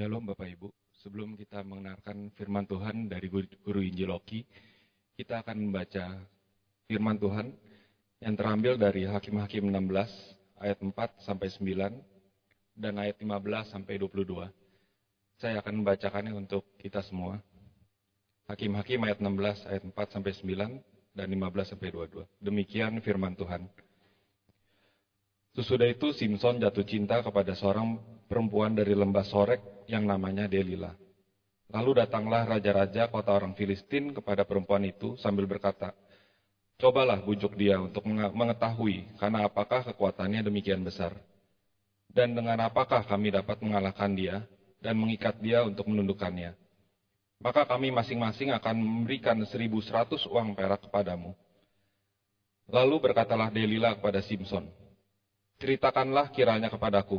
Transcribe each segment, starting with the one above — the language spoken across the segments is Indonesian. Shalom Bapak Ibu, sebelum kita mengenalkan firman Tuhan dari Guru Injil Oki, kita akan membaca firman Tuhan yang terambil dari Hakim-Hakim 16 ayat 4-9 dan ayat 15-22. Saya akan membacakannya untuk kita semua. Hakim-Hakim ayat 16 ayat 4-9 dan 15-22. Demikian firman Tuhan. Sesudah itu Simson jatuh cinta kepada seorang perempuan dari lembah Sorek yang namanya Delila. Lalu datanglah raja-raja kota orang Filistin kepada perempuan itu sambil berkata, "Cobalah bujuk dia untuk mengetahui karena apakah kekuatannya demikian besar. Dan dengan apakah kami dapat mengalahkan dia dan mengikat dia untuk menundukkannya. Maka kami masing-masing akan memberikan 1.100 uang perak kepadamu." Lalu berkatalah Delila kepada Simson, "Ceritakanlah kiranya kepadaku.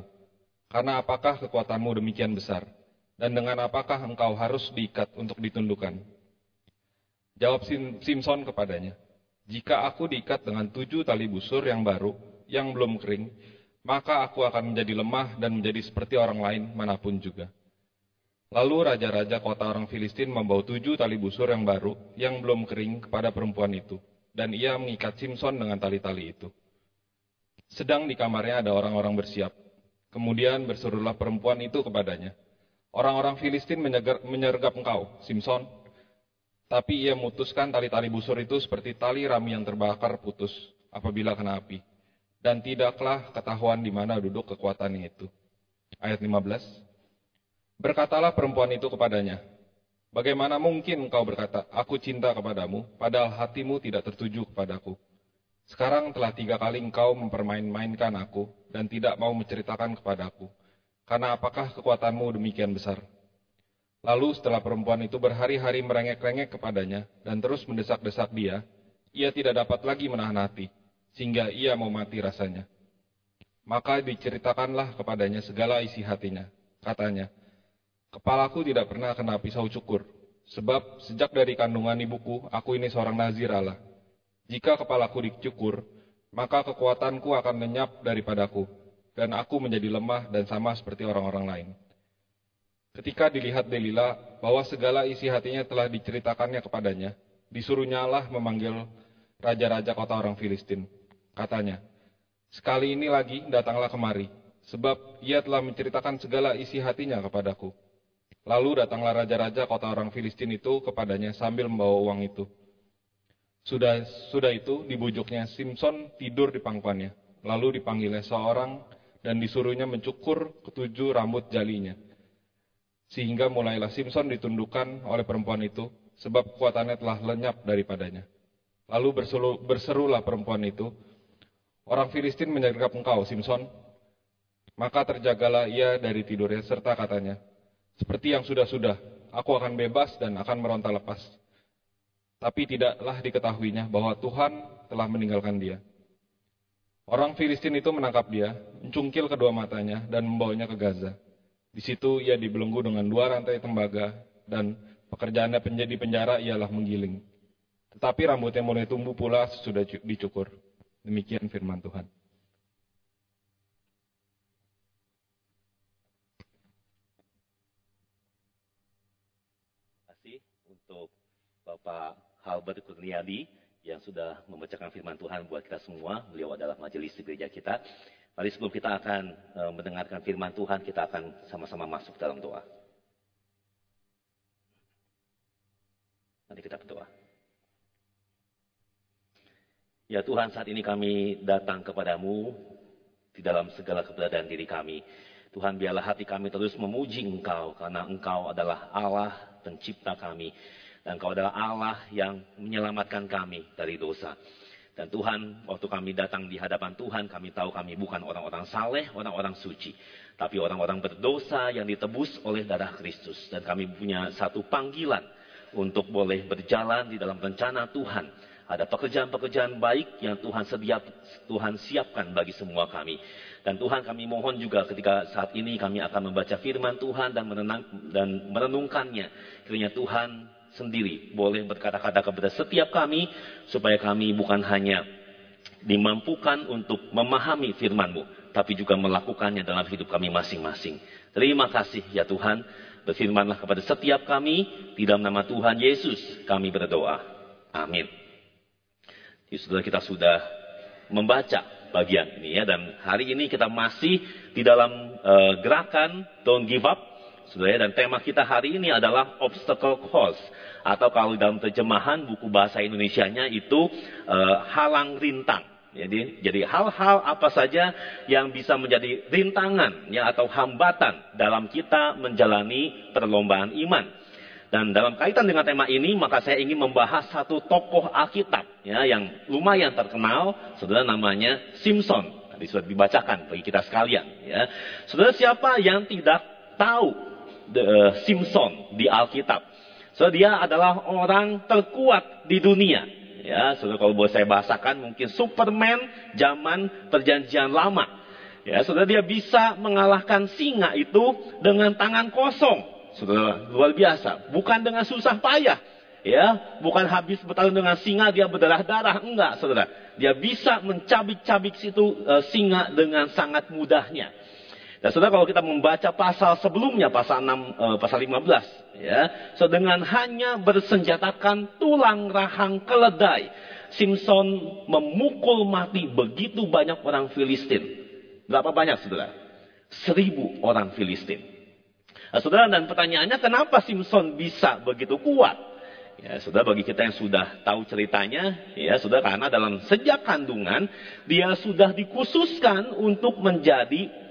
Karena apakah kekuatanmu demikian besar, dan dengan apakah engkau harus diikat untuk ditundukkan?" Jawab Simson kepadanya, "Jika aku diikat dengan 7 tali busur yang baru, yang belum kering, maka aku akan menjadi lemah dan menjadi seperti orang lain manapun juga." Lalu raja-raja kota orang Filistin membawa 7 tali busur yang baru, yang belum kering kepada perempuan itu, dan ia mengikat Simson dengan tali-tali itu. Sedang di kamarnya ada orang-orang bersiap. Kemudian berserulah perempuan itu kepadanya, "Orang-orang Filistin menyergap engkau, Simson." Tapi ia memutuskan tali-tali busur itu seperti tali rami yang terbakar putus apabila kena api. Dan tidaklah ketahuan di mana duduk kekuatannya itu. Ayat 15. Berkatalah perempuan itu kepadanya, "Bagaimana mungkin engkau berkata, aku cinta kepadamu, padahal hatimu tidak tertuju kepadaku? Sekarang telah 3 kali engkau mempermain-mainkan aku dan tidak mau menceritakan kepadaku. Karena apakah kekuatanmu demikian besar?" Lalu setelah perempuan itu berhari-hari merengek-rengek kepadanya dan terus mendesak-desak dia, ia tidak dapat lagi menahan hati, sehingga ia mau mati rasanya. Maka diceritakanlah kepadanya segala isi hatinya. Katanya, "Kepalaku tidak pernah kena pisau cukur, sebab sejak dari kandungan ibuku aku ini seorang nazir Allah. Jika kepalaku dicukur, maka kekuatanku akan lenyap daripadaku, dan aku menjadi lemah dan sama seperti orang-orang lain." Ketika dilihat Delila bahwa segala isi hatinya telah diceritakannya kepadanya, disuruhnya Allah memanggil raja-raja kota orang Filistin. Katanya, "Sekali ini lagi datanglah kemari, sebab ia telah menceritakan segala isi hatinya kepadaku." Lalu datanglah raja-raja kota orang Filistin itu kepadanya sambil membawa uang itu. Sudah itu dibujuknya Simson tidur di pangkuannya, lalu dipanggilnya seorang dan disuruhnya mencukur 7 rambut jalinya. Sehingga mulailah Simson ditundukkan oleh perempuan itu, sebab kekuatannya telah lenyap daripadanya. Lalu berserulah perempuan itu, "Orang Filistin menyergap engkau, Simson." Maka terjagalah ia dari tidurnya serta katanya, "Seperti yang sudah-sudah, aku akan bebas dan akan meronta lepas." Tapi tidaklah diketahuinya bahwa Tuhan telah meninggalkan dia. Orang Filistin itu menangkap dia, mencungkil kedua matanya, dan membawanya ke Gaza. Di situ ia dibelenggu dengan 2 rantai tembaga, dan pekerjaannya menjadi penjara ialah menggiling. Tetapi rambutnya mulai tumbuh pula sesudah dicukur. Demikian firman Tuhan. Terima kasih untuk Bapak Albert Kurniadi yang sudah membacakan firman Tuhan buat kita semua. Beliau adalah majelis di gereja kita. Mari sebelum kita akan mendengarkan firman Tuhan, kita akan sama-sama masuk dalam doa. Mari kita berdoa. Ya Tuhan, saat ini kami datang kepadamu di dalam segala keberadaan diri kami. Tuhan, biarlah hati kami terus memuji Engkau, karena Engkau adalah Allah pencipta kami. Dan Engkau adalah Allah yang menyelamatkan kami dari dosa. Dan Tuhan, waktu kami datang di hadapan Tuhan, kami tahu kami bukan orang-orang saleh, orang-orang suci. Tapi orang-orang berdosa yang ditebus oleh darah Kristus. Dan kami punya satu panggilan untuk boleh berjalan di dalam rencana Tuhan. Ada pekerjaan-pekerjaan baik yang Tuhan siapkan bagi semua kami. Dan Tuhan, kami mohon juga ketika saat ini kami akan membaca firman Tuhan dan merenungkannya. Kiranya Tuhan sendiri boleh berkata-kata kepada setiap kami, supaya kami bukan hanya dimampukan untuk memahami firman-Mu, tapi juga melakukannya dalam hidup kami masing-masing. Terima kasih ya Tuhan, berfirmanlah kepada setiap kami, di dalam nama Tuhan Yesus kami berdoa. Amin. Saudara, kita sudah membaca bagian ini ya, dan hari ini kita masih di dalam gerakan Don't Give Up. Saudara, dan tema kita hari ini adalah obstacle course, atau kalau dalam terjemahan buku bahasa Indonesianya itu halang rintang. Jadi hal-hal apa saja yang bisa menjadi rintangan ya, atau hambatan dalam kita menjalani perlombaan iman. Dan dalam kaitan dengan tema ini, maka saya ingin membahas satu tokoh Alkitab ya, yang lumayan terkenal, saudara, namanya Simpson. Tadi sudah dibacakan bagi kita sekalian ya. Saudara, siapa yang tidak tahu Simpson di Alkitab? So, dia adalah orang terkuat di dunia. Ya, so, kalau boleh saya bahasakan, mungkin Superman zaman Perjanjian Lama. Ya, so, dia bisa mengalahkan singa itu dengan tangan kosong. Saudara, so, luar biasa. Bukan dengan susah payah. Ya, bukan habis bertarung dengan singa dia berdarah-darah, enggak, saudara. Dia bisa mencabik-cabik situ singa dengan sangat mudahnya. Dan saudara, kalau kita membaca pasal sebelumnya, pasal 15, ya, so dengan hanya bersenjatakan tulang rahang keledai, Simpson memukul mati begitu banyak orang Filistin. Berapa banyak, saudara? 1.000 orang Filistin. Nah, saudara, dan pertanyaannya, kenapa Simpson bisa begitu kuat? Ya, saudara, bagi kita yang sudah tahu ceritanya, ya, saudara, karena dalam sejak kandungan dia sudah dikhususkan untuk menjadi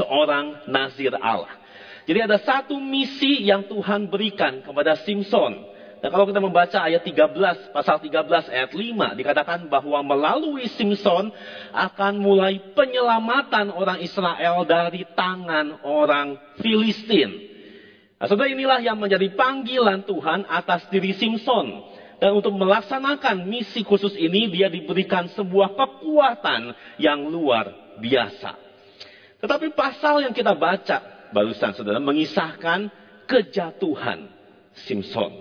seorang nazir Allah. Jadi ada satu misi yang Tuhan berikan kepada Simpson. Dan kalau kita membaca ayat 13, pasal 13 ayat 5, dikatakan bahwa melalui Simpson akan mulai penyelamatan orang Israel dari tangan orang Filistin. Nah, saudara, inilah yang menjadi panggilan Tuhan atas diri Simpson. Dan untuk melaksanakan misi khusus ini, dia diberikan sebuah kekuatan yang luar biasa. Tetapi pasal yang kita baca barusan, saudara, mengisahkan kejatuhan Simpson.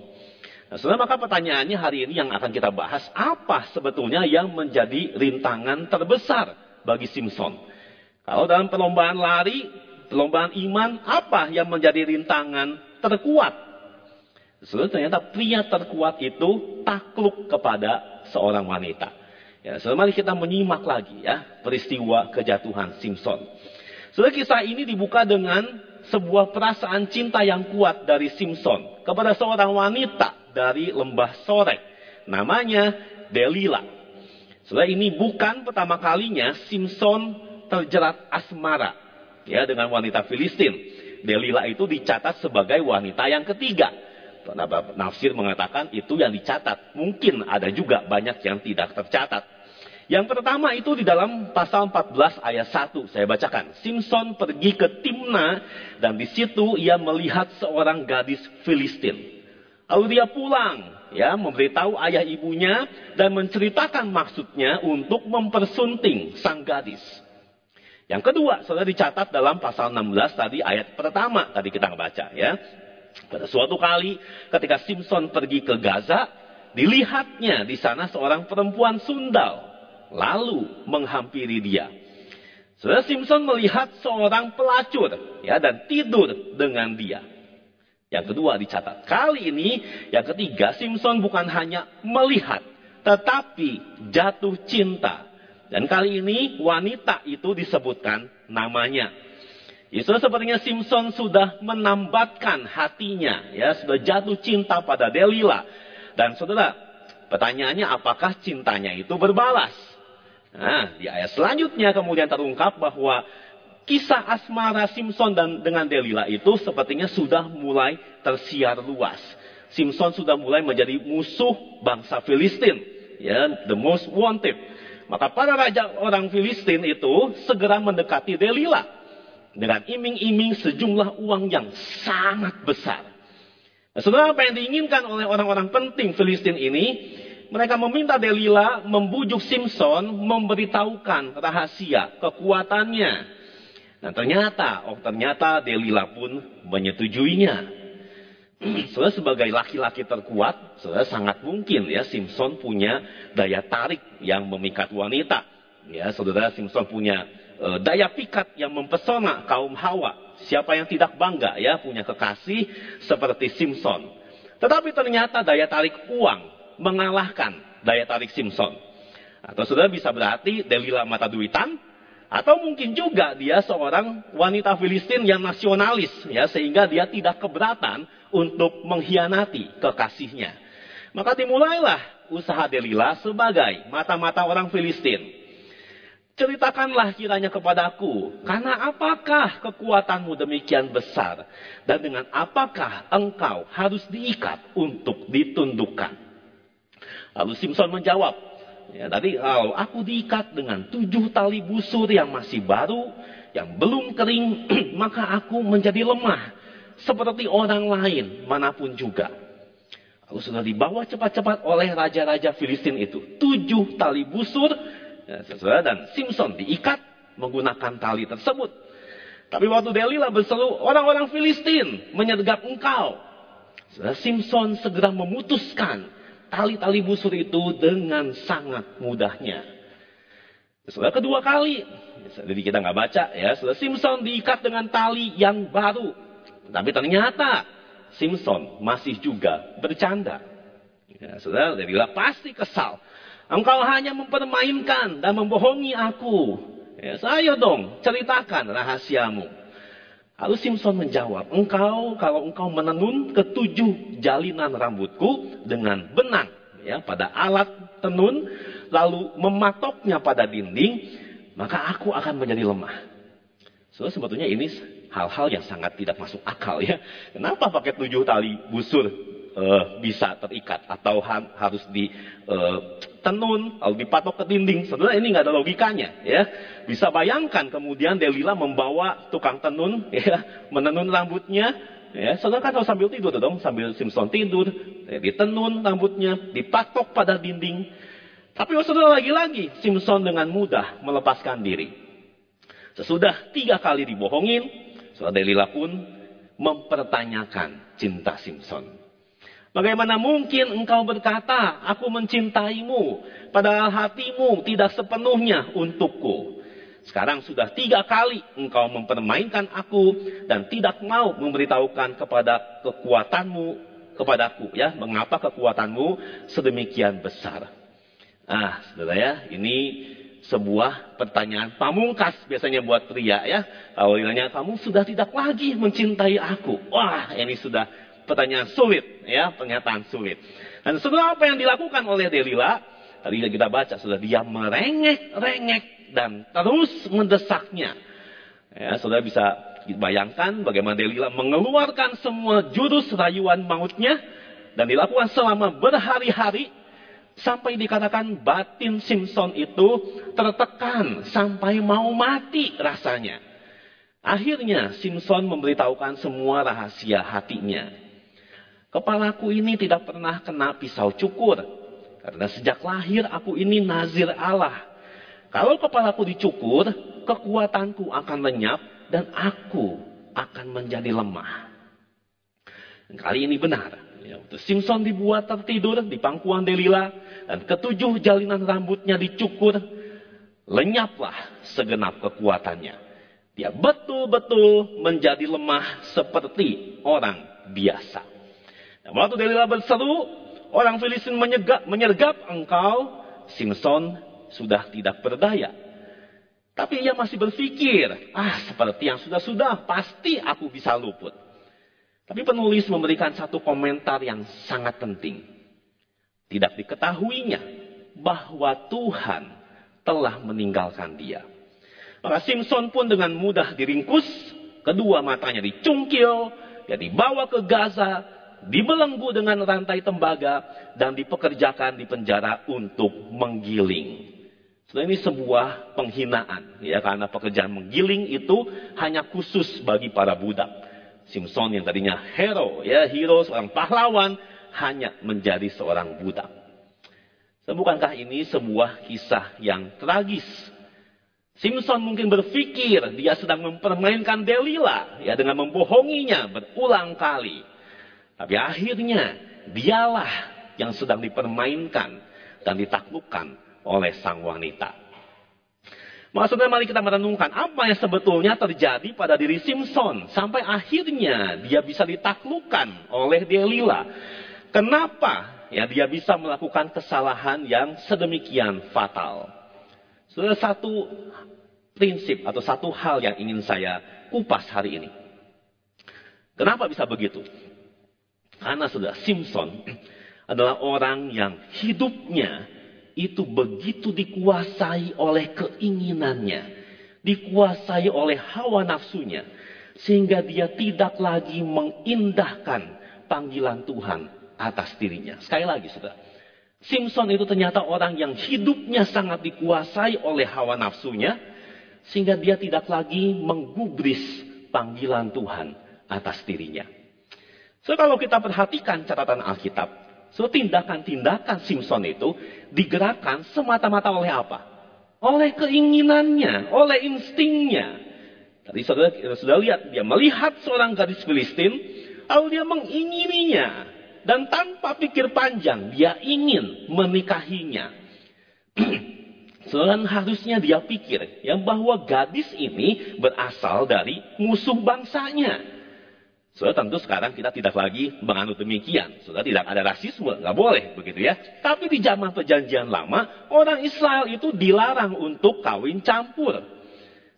Nah, saudara, maka pertanyaannya hari ini yang akan kita bahas, apa sebetulnya yang menjadi rintangan terbesar bagi Simpson? Kalau dalam perlombaan lari, perlombaan iman, apa yang menjadi rintangan terkuat? Saudara, ternyata pria terkuat itu takluk kepada seorang wanita. Ya, saudara, mari kita menyimak lagi ya peristiwa kejatuhan Simpson. Saudara, kisah ini dibuka dengan sebuah perasaan cinta yang kuat dari Simpson kepada seorang wanita dari lembah Sorek, namanya Delila. Saudara, ini bukan pertama kalinya Simpson terjerat asmara ya dengan wanita Filistin. Delila itu dicatat sebagai wanita yang ketiga. Nafsir mengatakan itu yang dicatat. Mungkin ada juga banyak yang tidak tercatat. Yang pertama itu di dalam pasal 14 ayat 1, saya bacakan. Simpson pergi ke Timna dan di situ ia melihat seorang gadis Filistin. Lalu dia pulang, ya, memberitahu ayah ibunya dan menceritakan maksudnya untuk mempersunting sang gadis. Yang kedua, saudara, dicatat dalam pasal 16 tadi ayat pertama tadi kita baca ya. Pada suatu kali ketika Simpson pergi ke Gaza, dilihatnya di sana seorang perempuan sundal, lalu menghampiri dia. Saudara, Simpson melihat seorang pelacur ya, dan tidur dengan dia. Yang kedua dicatat. Kali ini yang ketiga, Simpson bukan hanya melihat, tetapi jatuh cinta. Dan kali ini wanita itu disebutkan namanya. Ya, saudara, sepertinya Simpson sudah menambatkan hatinya ya, sudah jatuh cinta pada Delila. Dan saudara, pertanyaannya, apakah cintanya itu berbalas? Nah, di ayat selanjutnya kemudian terungkap bahwa kisah asmara Simpson dengan Delila itu sepertinya sudah mulai tersiar luas. Simpson sudah mulai menjadi musuh bangsa Filistin, ya, the most wanted. Maka para raja orang Filistin itu segera mendekati Delila dengan iming-iming sejumlah uang yang sangat besar. Nah, saudara, apa yang diinginkan oleh orang-orang penting Filistin ini? Mereka meminta Delila membujuk Simpson memberitahukan rahasia kekuatannya. Dan ternyata Delila pun menyetujuinya. Saudara, sebagai laki-laki terkuat, saudara, sangat mungkin ya Simpson punya daya tarik yang memikat wanita. Ya, saudara, Simpson punya daya pikat yang mempesona kaum Hawa. Siapa yang tidak bangga ya punya kekasih seperti Simpson. Tetapi ternyata daya tarik uang mengalahkan daya tarik Simpson. Atau saudara bisa berarti Delila mata duitan, atau mungkin juga dia seorang wanita Filistin yang nasionalis ya, sehingga dia tidak keberatan untuk mengkhianati kekasihnya. Maka dimulailah usaha Delila sebagai mata-mata orang Filistin. Ceritakanlah kiranya kepadaku, karena apakah kekuatanmu demikian besar, dan dengan apakah engkau harus diikat untuk ditundukkan. Lalu Simpson menjawab, ya, tadi aku diikat dengan 7 tali busur yang masih baru, yang belum kering, maka aku menjadi lemah, seperti orang lain manapun juga. Lalu sudah dibawa cepat-cepat oleh raja-raja Filistin itu, 7 tali busur, dan Simpson diikat menggunakan tali tersebut. Tapi waktu Delila berseru, orang-orang Filistin menyergap engkau, Simpson segera memutuskan tali-tali busur itu dengan sangat mudahnya. Setelah kedua kali, jadi kita nggak baca ya, Simpson diikat dengan tali yang baru. Tapi ternyata Simpson masih juga bercanda. Ya, saudara, Delila pasti kesal. Engkau hanya mempermainkan dan membohongi aku. Ya, ayo dong, ceritakan rahasiamu. Lalu Simpson menjawab, kalau engkau menenun ke-7 jalinan rambutku dengan benang, ya, pada alat tenun, lalu mematoknya pada dinding, maka aku akan menjadi lemah. So, sebetulnya ini hal-hal yang sangat tidak masuk akal ya. Kenapa pakai 7 tali busur? Bisa terikat atau harus ditenun lalu dipatok ke dinding. Sebenarnya ini nggak ada logikanya ya. Bisa bayangkan kemudian Delila membawa tukang tenun ya, menenun rambutnya ya. Saudara kan harus sambil tidur dong, sambil Simpson tidur ya, ditenun rambutnya, dipatok pada dinding. Tapi saudara, lagi-lagi Simpson dengan mudah melepaskan diri. Sesudah 3 kali dibohongin, saudara, Delila pun mempertanyakan cinta Simpson. Bagaimana mungkin engkau berkata, aku mencintaimu, padahal hatimu tidak sepenuhnya untukku. Sekarang sudah 3 kali engkau mempermainkan aku dan tidak mau memberitahukan kepada kepadaku, ya, mengapa kekuatanmu sedemikian besar. Ah, saudara ya, ini sebuah pertanyaan pamungkas biasanya buat pria ya. Kalau ditanya, kamu sudah tidak lagi mencintai aku. Wah, ini sudah pertanyaan sulit, ya, pernyataan sulit. Dan setelah apa yang dilakukan oleh Delila, tadi kita baca, sudah dia merengek-rengek dan terus mendesaknya. Ya, saudara bisa bayangkan bagaimana Delila mengeluarkan semua jurus rayuan mautnya dan dilakukan selama berhari-hari sampai dikatakan batin Simpson itu tertekan sampai mau mati rasanya. Akhirnya Simpson memberitahukan semua rahasia hatinya. Kepalaku ini tidak pernah kena pisau cukur, karena sejak lahir aku ini nazir Allah. Kalau kepalaku dicukur, kekuatanku akan lenyap dan aku akan menjadi lemah. Kali ini benar. Simpson dibuat tertidur di pangkuan Delila dan ke-7 jalinan rambutnya dicukur. Lenyaplah segenap kekuatannya. Dia betul-betul menjadi lemah seperti orang biasa. Dan waktu Delila berseru, orang Filistin menyergap engkau, Simpson sudah tidak berdaya. Tapi ia masih berpikir, seperti yang sudah-sudah, pasti aku bisa luput. Tapi penulis memberikan satu komentar yang sangat penting. Tidak diketahuinya bahwa Tuhan telah meninggalkan dia. Maka Simpson pun dengan mudah diringkus, kedua matanya dicungkil, dia dibawa ke Gaza, dibelenggu dengan rantai tembaga, dan dipekerjakan di penjara untuk menggiling. Setelah ini sebuah penghinaan, ya, karena pekerjaan menggiling itu hanya khusus bagi para budak. Simpson yang tadinya hero, seorang pahlawan, hanya menjadi seorang budak. Bukankah ini sebuah kisah yang tragis? Simpson mungkin berpikir dia sedang mempermainkan Delila ya, dengan membohonginya berulang kali. Tapi akhirnya dialah yang sedang dipermainkan dan ditaklukkan oleh sang wanita. Maksudnya mari kita merenungkan apa yang sebetulnya terjadi pada diri Simson sampai akhirnya dia bisa ditaklukkan oleh Delila. Kenapa ya dia bisa melakukan kesalahan yang sedemikian fatal? Saudara, satu prinsip atau satu hal yang ingin saya kupas hari ini. Kenapa bisa begitu? Karena saudara, Simson adalah orang yang hidupnya itu begitu dikuasai oleh keinginannya, dikuasai oleh hawa nafsunya, sehingga dia tidak lagi mengindahkan panggilan Tuhan atas dirinya. Sekali lagi saudara, Simson itu ternyata orang yang hidupnya sangat dikuasai oleh hawa nafsunya, sehingga dia tidak lagi menggubris panggilan Tuhan atas dirinya. So kalau kita perhatikan catatan Alkitab, so tindakan-tindakan Simson itu digerakkan semata-mata oleh apa? Oleh keinginannya, oleh instingnya. Tadi saudara sudah lihat, dia melihat seorang gadis Filistin, lalu dia mengingininya. Dan tanpa pikir panjang, dia ingin menikahinya. Saudara, harusnya dia pikir ya, bahwa gadis ini berasal dari musuh bangsanya. Saudara, tentu sekarang kita tidak lagi menganut demikian. Saudara, tidak ada rasisme, nggak boleh begitu ya. Tapi di zaman perjanjian lama, orang Israel itu dilarang untuk kawin campur.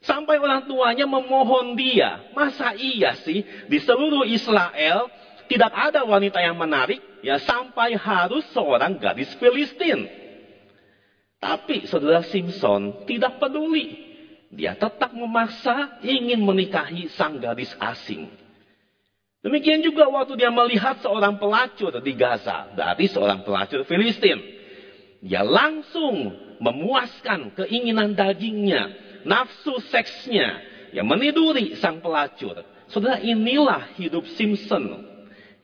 Sampai orang tuanya memohon dia, masa iya sih di seluruh Israel tidak ada wanita yang menarik ya sampai harus seorang gadis Filistin. Tapi saudara, Simson tidak peduli. Dia tetap memaksa ingin menikahi sang gadis asing. Demikian juga waktu dia melihat seorang pelacur di Gaza, berarti seorang pelacur Filistin. Dia langsung memuaskan keinginan dagingnya, nafsu seksnya, yang meniduri sang pelacur. Saudara, inilah hidup Simson.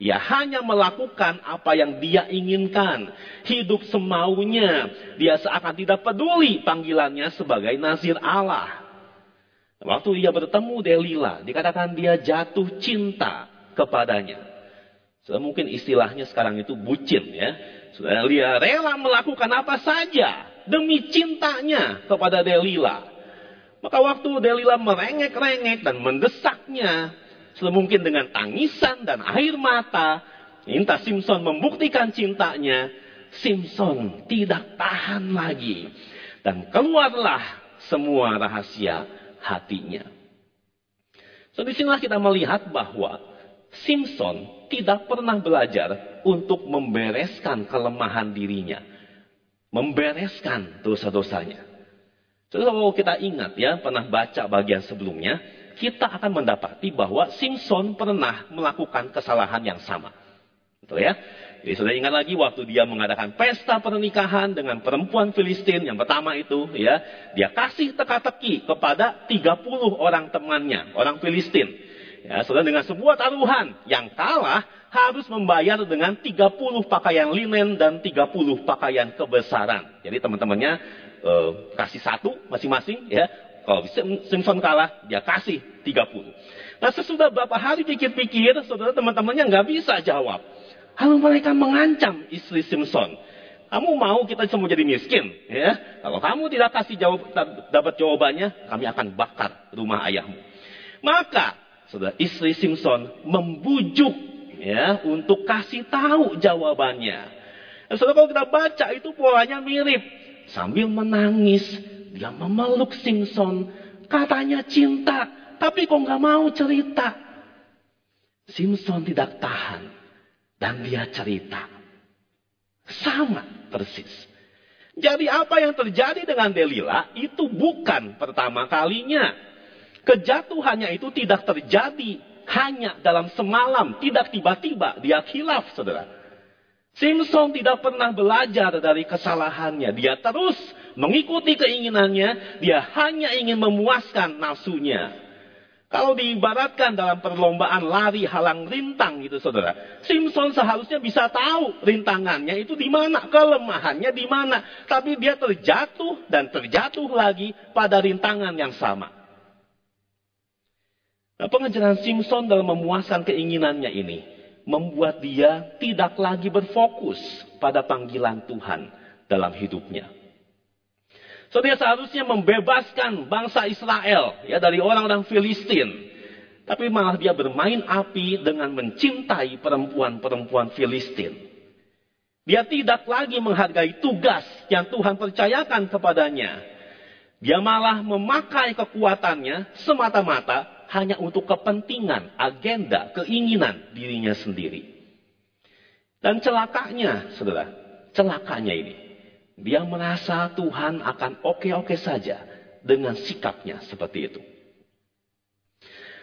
Ya, hanya melakukan apa yang dia inginkan, hidup semaunya. Dia seakan tidak peduli panggilannya sebagai nazir Allah. Waktu ia bertemu Delila, dikatakan dia jatuh cinta kepadanya. So, mungkin istilahnya sekarang itu bucin ya. Saudara, dia rela melakukan apa saja demi cintanya kepada Delila. Maka waktu Delila merengek-rengek dan mendesaknya, so, mungkin dengan tangisan dan air mata, minta Simson membuktikan cintanya. Simson tidak tahan lagi dan keluarlah semua rahasia hatinya. So, disinilah kita melihat bahwa Simson tidak pernah belajar untuk membereskan kelemahan dirinya, membereskan dosa-dosanya. Jadi kalau kita ingat ya, pernah baca bagian sebelumnya, kita akan mendapati bahwa Simson pernah melakukan kesalahan yang sama. Betul ya? Jadi sudah ingat lagi waktu dia mengadakan pesta pernikahan dengan perempuan Filistin yang pertama itu ya, dia kasih teka-teki kepada 30 orang temannya, orang Filistin. Ya, saudara, dengan sebuah taruhan yang kalah harus membayar dengan 30 pakaian linen dan 30 pakaian kebesaran. Jadi teman-temannya kasih satu masing-masing ya. Kalau Simson kalah, dia kasih 30. Nah, sesudah beberapa hari pikir-pikir, saudara, teman-temannya nggak bisa jawab. Lalu mereka mengancam istri Simson. Kamu mau kita semua jadi miskin ya? Kalau kamu tidak kasih dapat jawabannya, kami akan bakar rumah ayahmu. Maka saudara, istri Simson membujuk ya untuk kasih tahu jawabannya. Dan saudara, kalau kita baca itu polanya mirip. Sambil menangis, dia memeluk Simson. Katanya cinta, tapi kok nggak mau cerita. Simson tidak tahan dan dia cerita. Sama persis. Jadi apa yang terjadi dengan Delila itu bukan pertama kalinya. Kejatuhannya itu tidak terjadi hanya dalam semalam. Tidak tiba-tiba dia khilaf, saudara. Simson tidak pernah belajar dari kesalahannya. Dia terus mengikuti keinginannya. Dia hanya ingin memuaskan nafsunya. Kalau diibaratkan dalam perlombaan lari halang rintang gitu, saudara. Simson seharusnya bisa tahu rintangannya itu di mana, kelemahannya di mana. Tapi dia terjatuh dan terjatuh lagi pada rintangan yang sama. Nah, pengajaran Simson dalam memuaskan keinginannya ini membuat dia tidak lagi berfokus pada panggilan Tuhan dalam hidupnya. So dia seharusnya membebaskan bangsa Israel ya dari orang-orang Filistin. Tapi malah dia bermain api dengan mencintai perempuan-perempuan Filistin. Dia tidak lagi menghargai tugas yang Tuhan percayakan kepadanya. Dia malah memakai kekuatannya semata-mata hanya untuk kepentingan, agenda, keinginan dirinya sendiri. Dan celakanya, saudara, celakanya ini. Dia merasa Tuhan akan oke-oke saja dengan sikapnya seperti itu.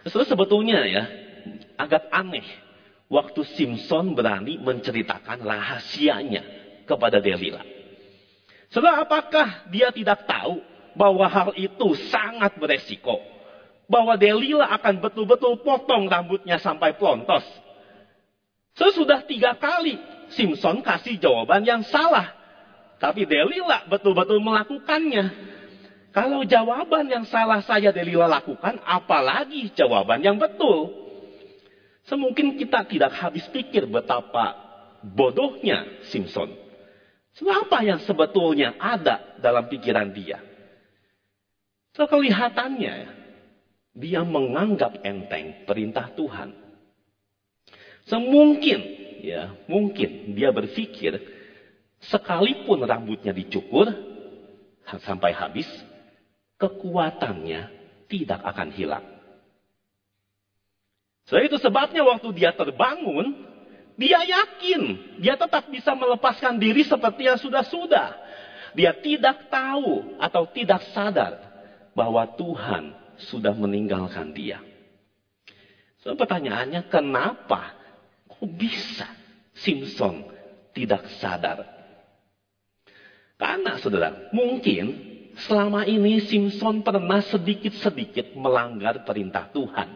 Terus sebetulnya ya, agak aneh waktu Simpson berani menceritakan rahasianya kepada Delila. Setelah apakah dia tidak tahu bahwa hal itu sangat beresiko? Bahwa Delila akan betul-betul potong rambutnya sampai pelontos. Sesudah 3 kali Simpson kasih jawaban yang salah. Tapi Delila betul-betul melakukannya. Kalau jawaban yang salah saja Delila lakukan, apalagi jawaban yang betul. Semungkin kita tidak habis pikir betapa bodohnya Simpson. Sebab apa yang sebetulnya ada dalam pikiran dia? So, kelihatannya dia menganggap enteng perintah Tuhan. Semungkin, ya mungkin dia berpikir sekalipun rambutnya dicukur sampai habis, kekuatannya tidak akan hilang. Sebab itu sebabnya waktu dia terbangun, dia yakin dia tetap bisa melepaskan diri seperti yang sudah-sudah. Dia tidak tahu atau tidak sadar bahwa Tuhan sudah meninggalkan dia. So, pertanyaannya kenapa kok bisa Simpson tidak sadar? Karena saudara, mungkin selama ini Simpson pernah sedikit-sedikit melanggar perintah Tuhan.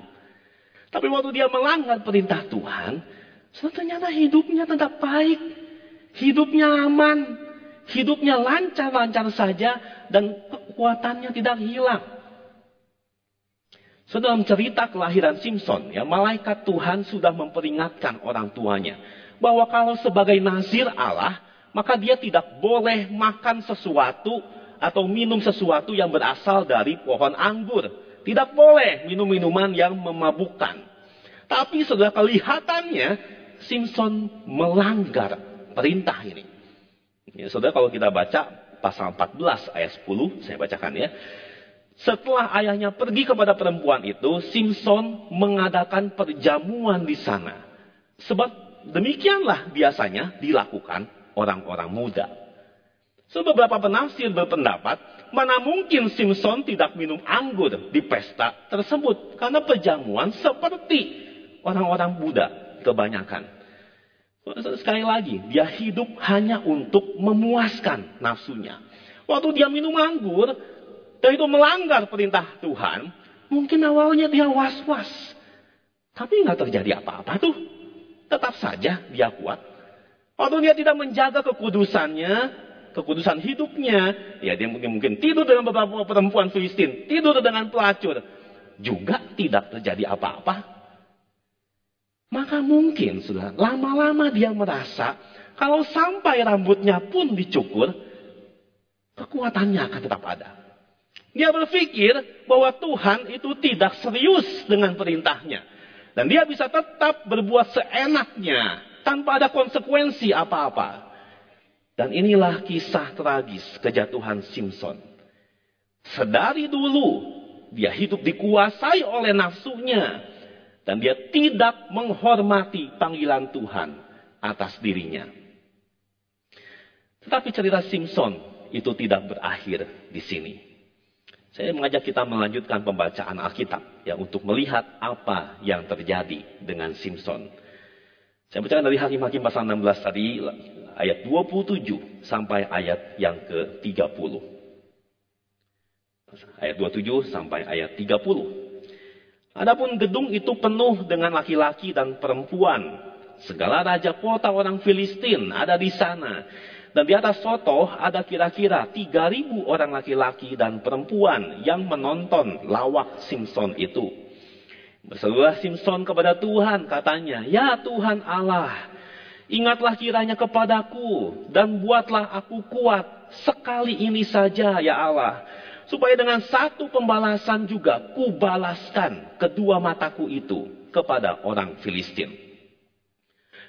Tapi waktu dia melanggar perintah Tuhan, ternyata hidupnya tetap baik. Hidupnya aman. Hidupnya lancar-lancar saja dan kekuatannya tidak hilang. So, dalam cerita kelahiran Simpson, ya, malaikat Tuhan sudah memperingatkan orang tuanya. Bahwa kalau sebagai nazir Allah, maka dia tidak boleh makan sesuatu atau minum sesuatu yang berasal dari pohon anggur. Tidak boleh minum-minuman yang memabukkan. Tapi sudah kelihatannya Simpson melanggar perintah ini. Ya, saudara, kalau kita baca pasal 14 ayat 10, saya bacakan ya. Setelah ayahnya pergi kepada perempuan itu, Simpson mengadakan perjamuan di sana. Sebab demikianlah biasanya dilakukan orang-orang muda. So, beberapa penafsir berpendapat, mana mungkin Simpson tidak minum anggur di pesta tersebut. Karena perjamuan seperti orang-orang Buddha kebanyakan. Sekali lagi, dia hidup hanya untuk memuaskan nafsunya. Waktu dia minum anggur, dan itu melanggar perintah Tuhan, mungkin awalnya dia was-was. Tapi nggak terjadi apa-apa tuh. Tetap saja dia kuat. Waktu dia tidak menjaga kekudusannya, kekudusan hidupnya, ya dia mungkin tidur dengan beberapa perempuan Filistin, tidur dengan pelacur, juga tidak terjadi apa-apa. Maka mungkin sudah lama-lama dia merasa kalau sampai rambutnya pun dicukur, kekuatannya akan tetap ada. Dia berpikir bahwa Tuhan itu tidak serius dengan perintahnya, dan dia bisa tetap berbuat seenaknya tanpa ada konsekuensi apa-apa. Dan inilah kisah tragis kejatuhan Simpson. Sedari dulu dia hidup dikuasai oleh nafsunya. Dan dia tidak menghormati panggilan Tuhan atas dirinya. Tetapi cerita Simpson itu tidak berakhir di sini. Saya mengajak kita melanjutkan pembacaan Alkitab. Ya, untuk melihat apa yang terjadi dengan Simpson. Saya bacakan dari Hakim-Hakim pasal 16 tadi, ayat 27 sampai ayat yang ke-30. Ayat 27 sampai ayat 30. Adapun gedung itu penuh dengan laki-laki dan perempuan. Segala raja kota orang Filistin ada di sana. Dan di atas sotoh ada kira-kira 3.000 orang laki-laki dan perempuan yang menonton lawak Simpson itu. Berserulah Simpson kepada Tuhan, katanya, "Ya Tuhan Allah, ingatlah kiranya kepadaku dan buatlah aku kuat sekali ini saja ya Allah. Supaya dengan satu pembalasan juga kubalaskan kedua mataku itu kepada orang Filistin.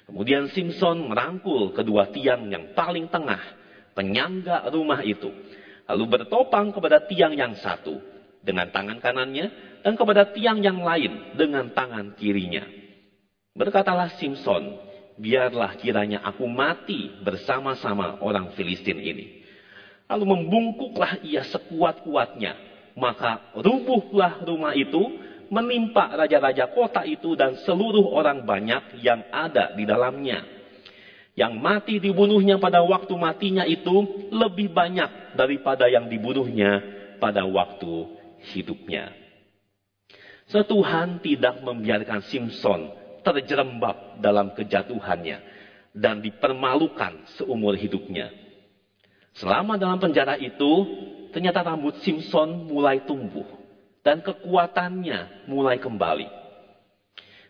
Kemudian Simson merangkul kedua tiang yang paling tengah, penyangga rumah itu. Lalu bertopang kepada tiang yang satu dengan tangan kanannya dan kepada tiang yang lain dengan tangan kirinya. Berkatalah Simson, biarlah kiranya aku mati bersama-sama orang Filistin ini. Lalu membungkuklah ia sekuat-kuatnya. Maka rubuhlah rumah itu, menimpa raja-raja kota itu dan seluruh orang banyak yang ada di dalamnya. Yang mati dibunuhnya pada waktu matinya itu lebih banyak daripada yang dibunuhnya pada waktu hidupnya. Tuhan tidak membiarkan Simson terjerembab dalam kejatuhannya dan dipermalukan seumur hidupnya. Selama dalam penjara itu, ternyata rambut Simson mulai tumbuh dan kekuatannya mulai kembali.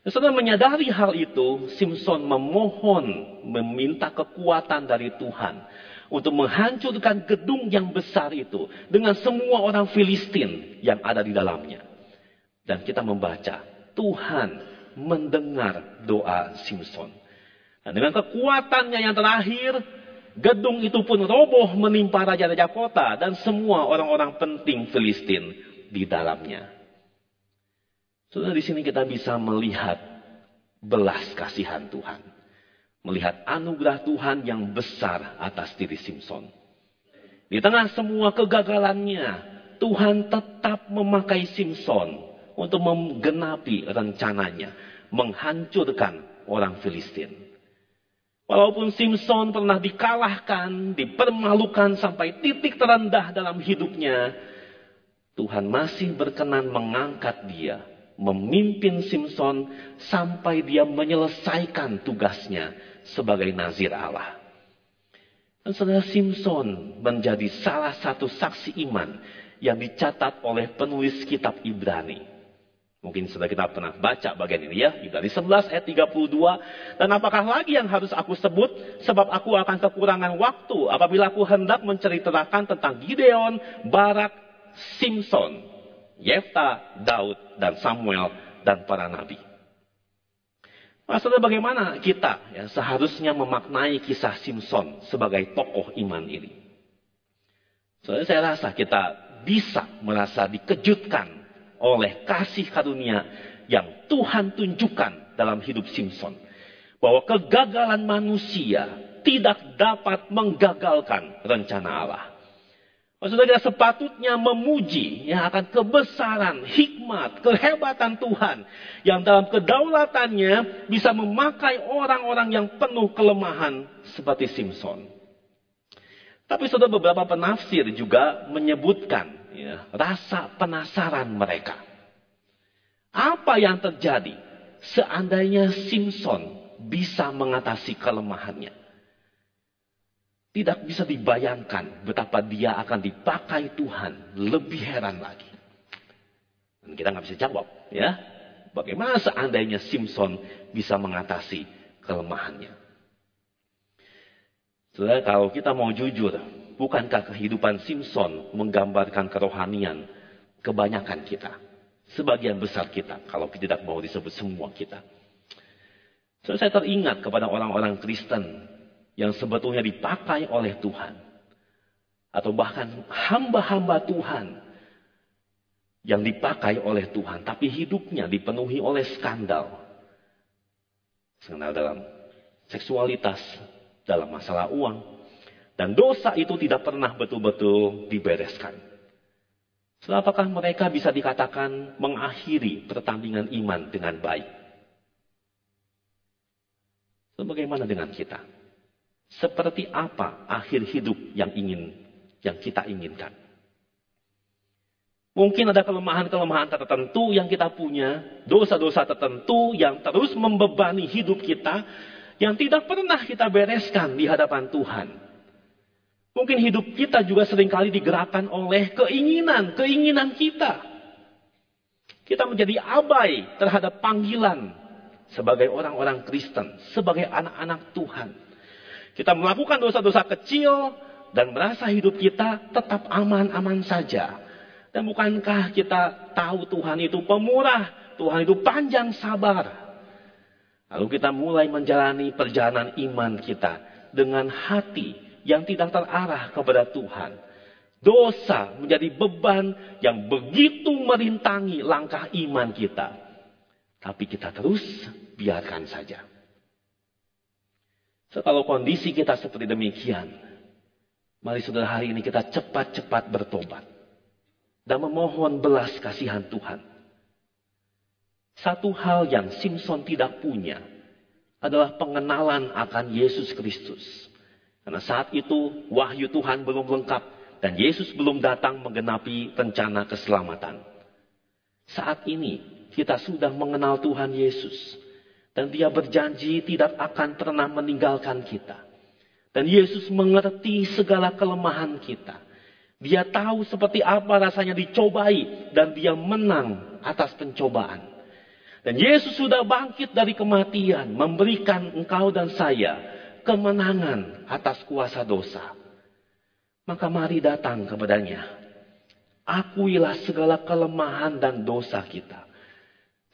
Setelah menyadari hal itu, Simson memohon, meminta kekuatan dari Tuhan untuk menghancurkan gedung yang besar itu dengan semua orang Filistin yang ada di dalamnya. Dan kita membaca, Tuhan mendengar doa Simson. Dan dengan kekuatannya yang terakhir, gedung itu pun roboh menimpa raja-raja kota dan semua orang-orang penting Filistin di dalamnya. Saudara, di sini kita bisa melihat belas kasihan Tuhan. Melihat anugerah Tuhan yang besar atas diri Simson. Di tengah semua kegagalannya, Tuhan tetap memakai Simson untuk menggenapi rencananya. Menghancurkan orang Filistin. Walaupun Simson pernah dikalahkan, dipermalukan sampai titik terendah dalam hidupnya, Tuhan masih berkenan mengangkat dia. Memimpin Simson sampai dia menyelesaikan tugasnya sebagai nazir Allah. Dan saudara, Simson menjadi salah satu saksi iman yang dicatat oleh penulis kitab Ibrani. Mungkin saudara kita pernah baca bagian ini ya, Ibrani 11 ayat 32. Dan apakah lagi yang harus aku sebut, sebab aku akan kekurangan waktu apabila aku hendak menceritakan tentang Gideon, Barak, Simson, Yefta, Daud, dan Samuel, dan para nabi. Maksudnya bagaimana kita ya, seharusnya memaknai kisah Simson sebagai tokoh iman ini. Soalnya saya rasa kita bisa merasa dikejutkan oleh kasih karunia yang Tuhan tunjukkan dalam hidup Simson. Bahwa kegagalan manusia tidak dapat menggagalkan rencana Allah. Maksudnya kita sepatutnya memuji ya, akan kebesaran, hikmat, kehebatan Tuhan. Yang dalam kedaulatannya bisa memakai orang-orang yang penuh kelemahan seperti Simson. Tapi saudara, beberapa penafsir juga menyebutkan ya, rasa penasaran mereka. Apa yang terjadi seandainya Simson bisa mengatasi kelemahannya? Tidak bisa dibayangkan betapa dia akan dipakai Tuhan. Lebih heran lagi. Dan kita nggak bisa jawab, ya. Bagaimana seandainya Simson bisa mengatasi kelemahannya? Saudara, kalau kita mau jujur, bukankah kehidupan Simson menggambarkan kerohanian kebanyakan kita, sebagian besar kita, kalau tidak mau disebut semua kita? Saudara, saya teringat kepada orang-orang Kristen yang sebetulnya dipakai oleh Tuhan. Atau bahkan hamba-hamba Tuhan yang dipakai oleh Tuhan. Tapi hidupnya dipenuhi oleh skandal. Skandal dalam seksualitas, dalam masalah uang. Dan dosa itu tidak pernah betul-betul dibereskan. Apakah mereka bisa dikatakan mengakhiri pertandingan iman dengan baik? Bagaimana dengan kita? Seperti apa akhir hidup yang kita inginkan? Mungkin ada kelemahan-kelemahan tertentu yang kita punya, dosa-dosa tertentu yang terus membebani hidup kita, yang tidak pernah kita bereskan di hadapan Tuhan. Mungkin hidup kita juga seringkali digerakkan oleh keinginan kita. Kita menjadi abai terhadap panggilan sebagai orang-orang Kristen, sebagai anak-anak Tuhan. Kita melakukan dosa-dosa kecil Dan merasa hidup kita tetap aman-aman saja. Dan bukankah kita tahu Tuhan itu pemurah, Tuhan itu panjang sabar. Lalu kita mulai menjalani perjalanan iman kita dengan hati yang tidak terarah kepada Tuhan. Dosa menjadi beban yang begitu merintangi langkah iman kita. Tapi kita terus biarkan saja. Setelah kondisi kita seperti demikian, mari saudara hari ini kita cepat-cepat bertobat dan memohon belas kasihan Tuhan. Satu hal yang Simpson tidak punya adalah pengenalan akan Yesus Kristus. Karena saat itu wahyu Tuhan belum lengkap dan Yesus belum datang menggenapi rencana keselamatan. Saat ini kita sudah mengenal Tuhan Yesus dan Dia berjanji tidak akan pernah meninggalkan kita. Dan Yesus mengerti segala kelemahan kita. Dia tahu seperti apa rasanya dicobai dan Dia menang atas pencobaan. Dan Yesus sudah bangkit dari kematian, memberikan engkau dan saya kemenangan atas kuasa dosa. Maka mari datang kepadanya. Akuilah segala kelemahan dan dosa kita.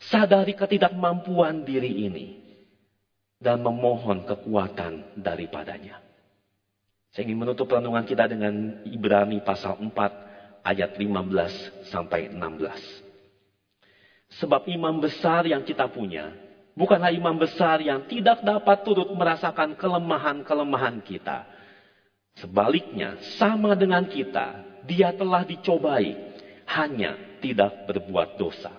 Sadari ketidakmampuan diri ini dan memohon kekuatan daripadanya. Saya ingin menutup renungan kita dengan Ibrani pasal 4 ayat 15 sampai 16. Sebab imam besar yang kita punya bukanlah imam besar yang tidak dapat turut merasakan kelemahan-kelemahan kita. Sebaliknya, sama dengan kita, Dia telah dicobai, hanya tidak berbuat dosa.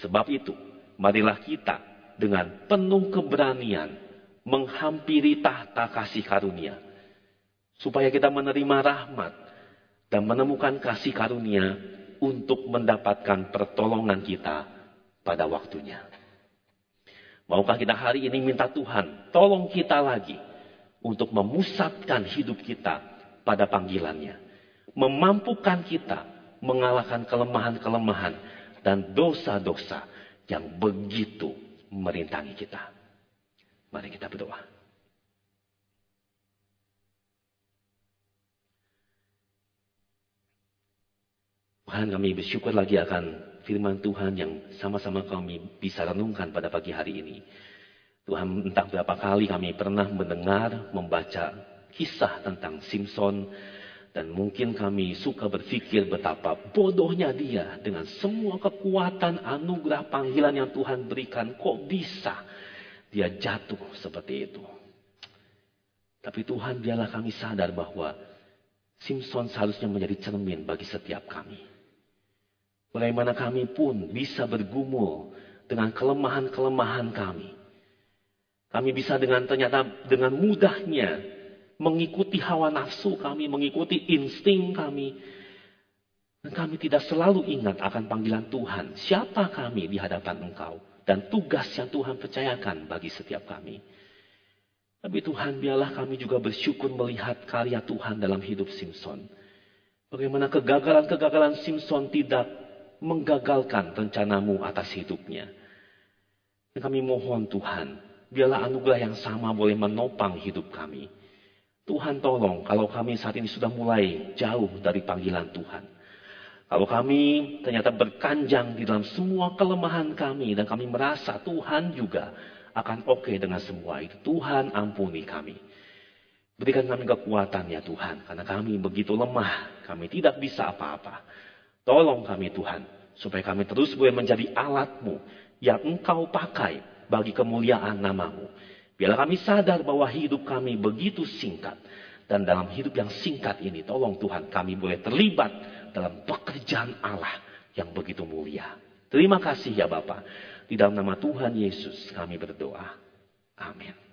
Sebab itu, marilah kita dengan penuh keberanian menghampiri tahta kasih karunia, supaya kita menerima rahmat dan menemukan kasih karunia untuk mendapatkan pertolongan kita pada waktunya. Maukah kita hari ini minta Tuhan, tolong kita lagi untuk memusatkan hidup kita pada panggilannya. Memampukan kita mengalahkan kelemahan-kelemahan dan dosa-dosa yang begitu merintangi kita. Mari kita berdoa. Tuhan, kami bersyukur lagi akan firman Tuhan yang sama-sama kami bisa renungkan pada pagi hari ini. Tuhan, entah berapa kali kami pernah mendengar, membaca kisah tentang Simpson. Dan mungkin kami suka berpikir betapa bodohnya dia dengan semua kekuatan anugerah panggilan yang Tuhan berikan. Kok bisa dia jatuh seperti itu? Tapi Tuhan, biarlah kami sadar bahwa Simpson seharusnya menjadi cermin bagi setiap kami. Mulai mana kami pun bisa bergumul dengan kelemahan-kelemahan kami. Kami bisa dengan ternyata dengan mudahnya mengikuti hawa nafsu kami, mengikuti insting kami. Dan kami tidak selalu ingat akan panggilan Tuhan. Siapa kami di hadapan Engkau dan tugas yang Tuhan percayakan bagi setiap kami. Tapi Tuhan, biarlah kami juga bersyukur melihat karya Tuhan dalam hidup Simpson. Bagaimana kegagalan-kegagalan Simpson tidak menggagalkan rencana-Mu atas hidupnya. Dan kami mohon Tuhan, biarlah anugerah yang sama boleh menopang hidup kami. Tuhan, tolong kalau kami saat ini sudah mulai jauh dari panggilan Tuhan. Kalau kami ternyata berkanjang di dalam semua kelemahan kami dan kami merasa Tuhan juga akan oke dengan semua itu. Tuhan, ampuni kami. Berikan kami kekuatan ya Tuhan, karena kami begitu lemah, kami tidak bisa apa-apa. Tolong kami Tuhan, supaya kami terus boleh menjadi alat-Mu yang Engkau pakai bagi kemuliaan nama-Mu. Biarlah kami sadar bahwa hidup kami begitu singkat. Dan dalam hidup yang singkat ini, tolong Tuhan kami boleh terlibat dalam pekerjaan Allah yang begitu mulia. Terima kasih ya Bapa. Di dalam nama Tuhan Yesus kami berdoa. Amin.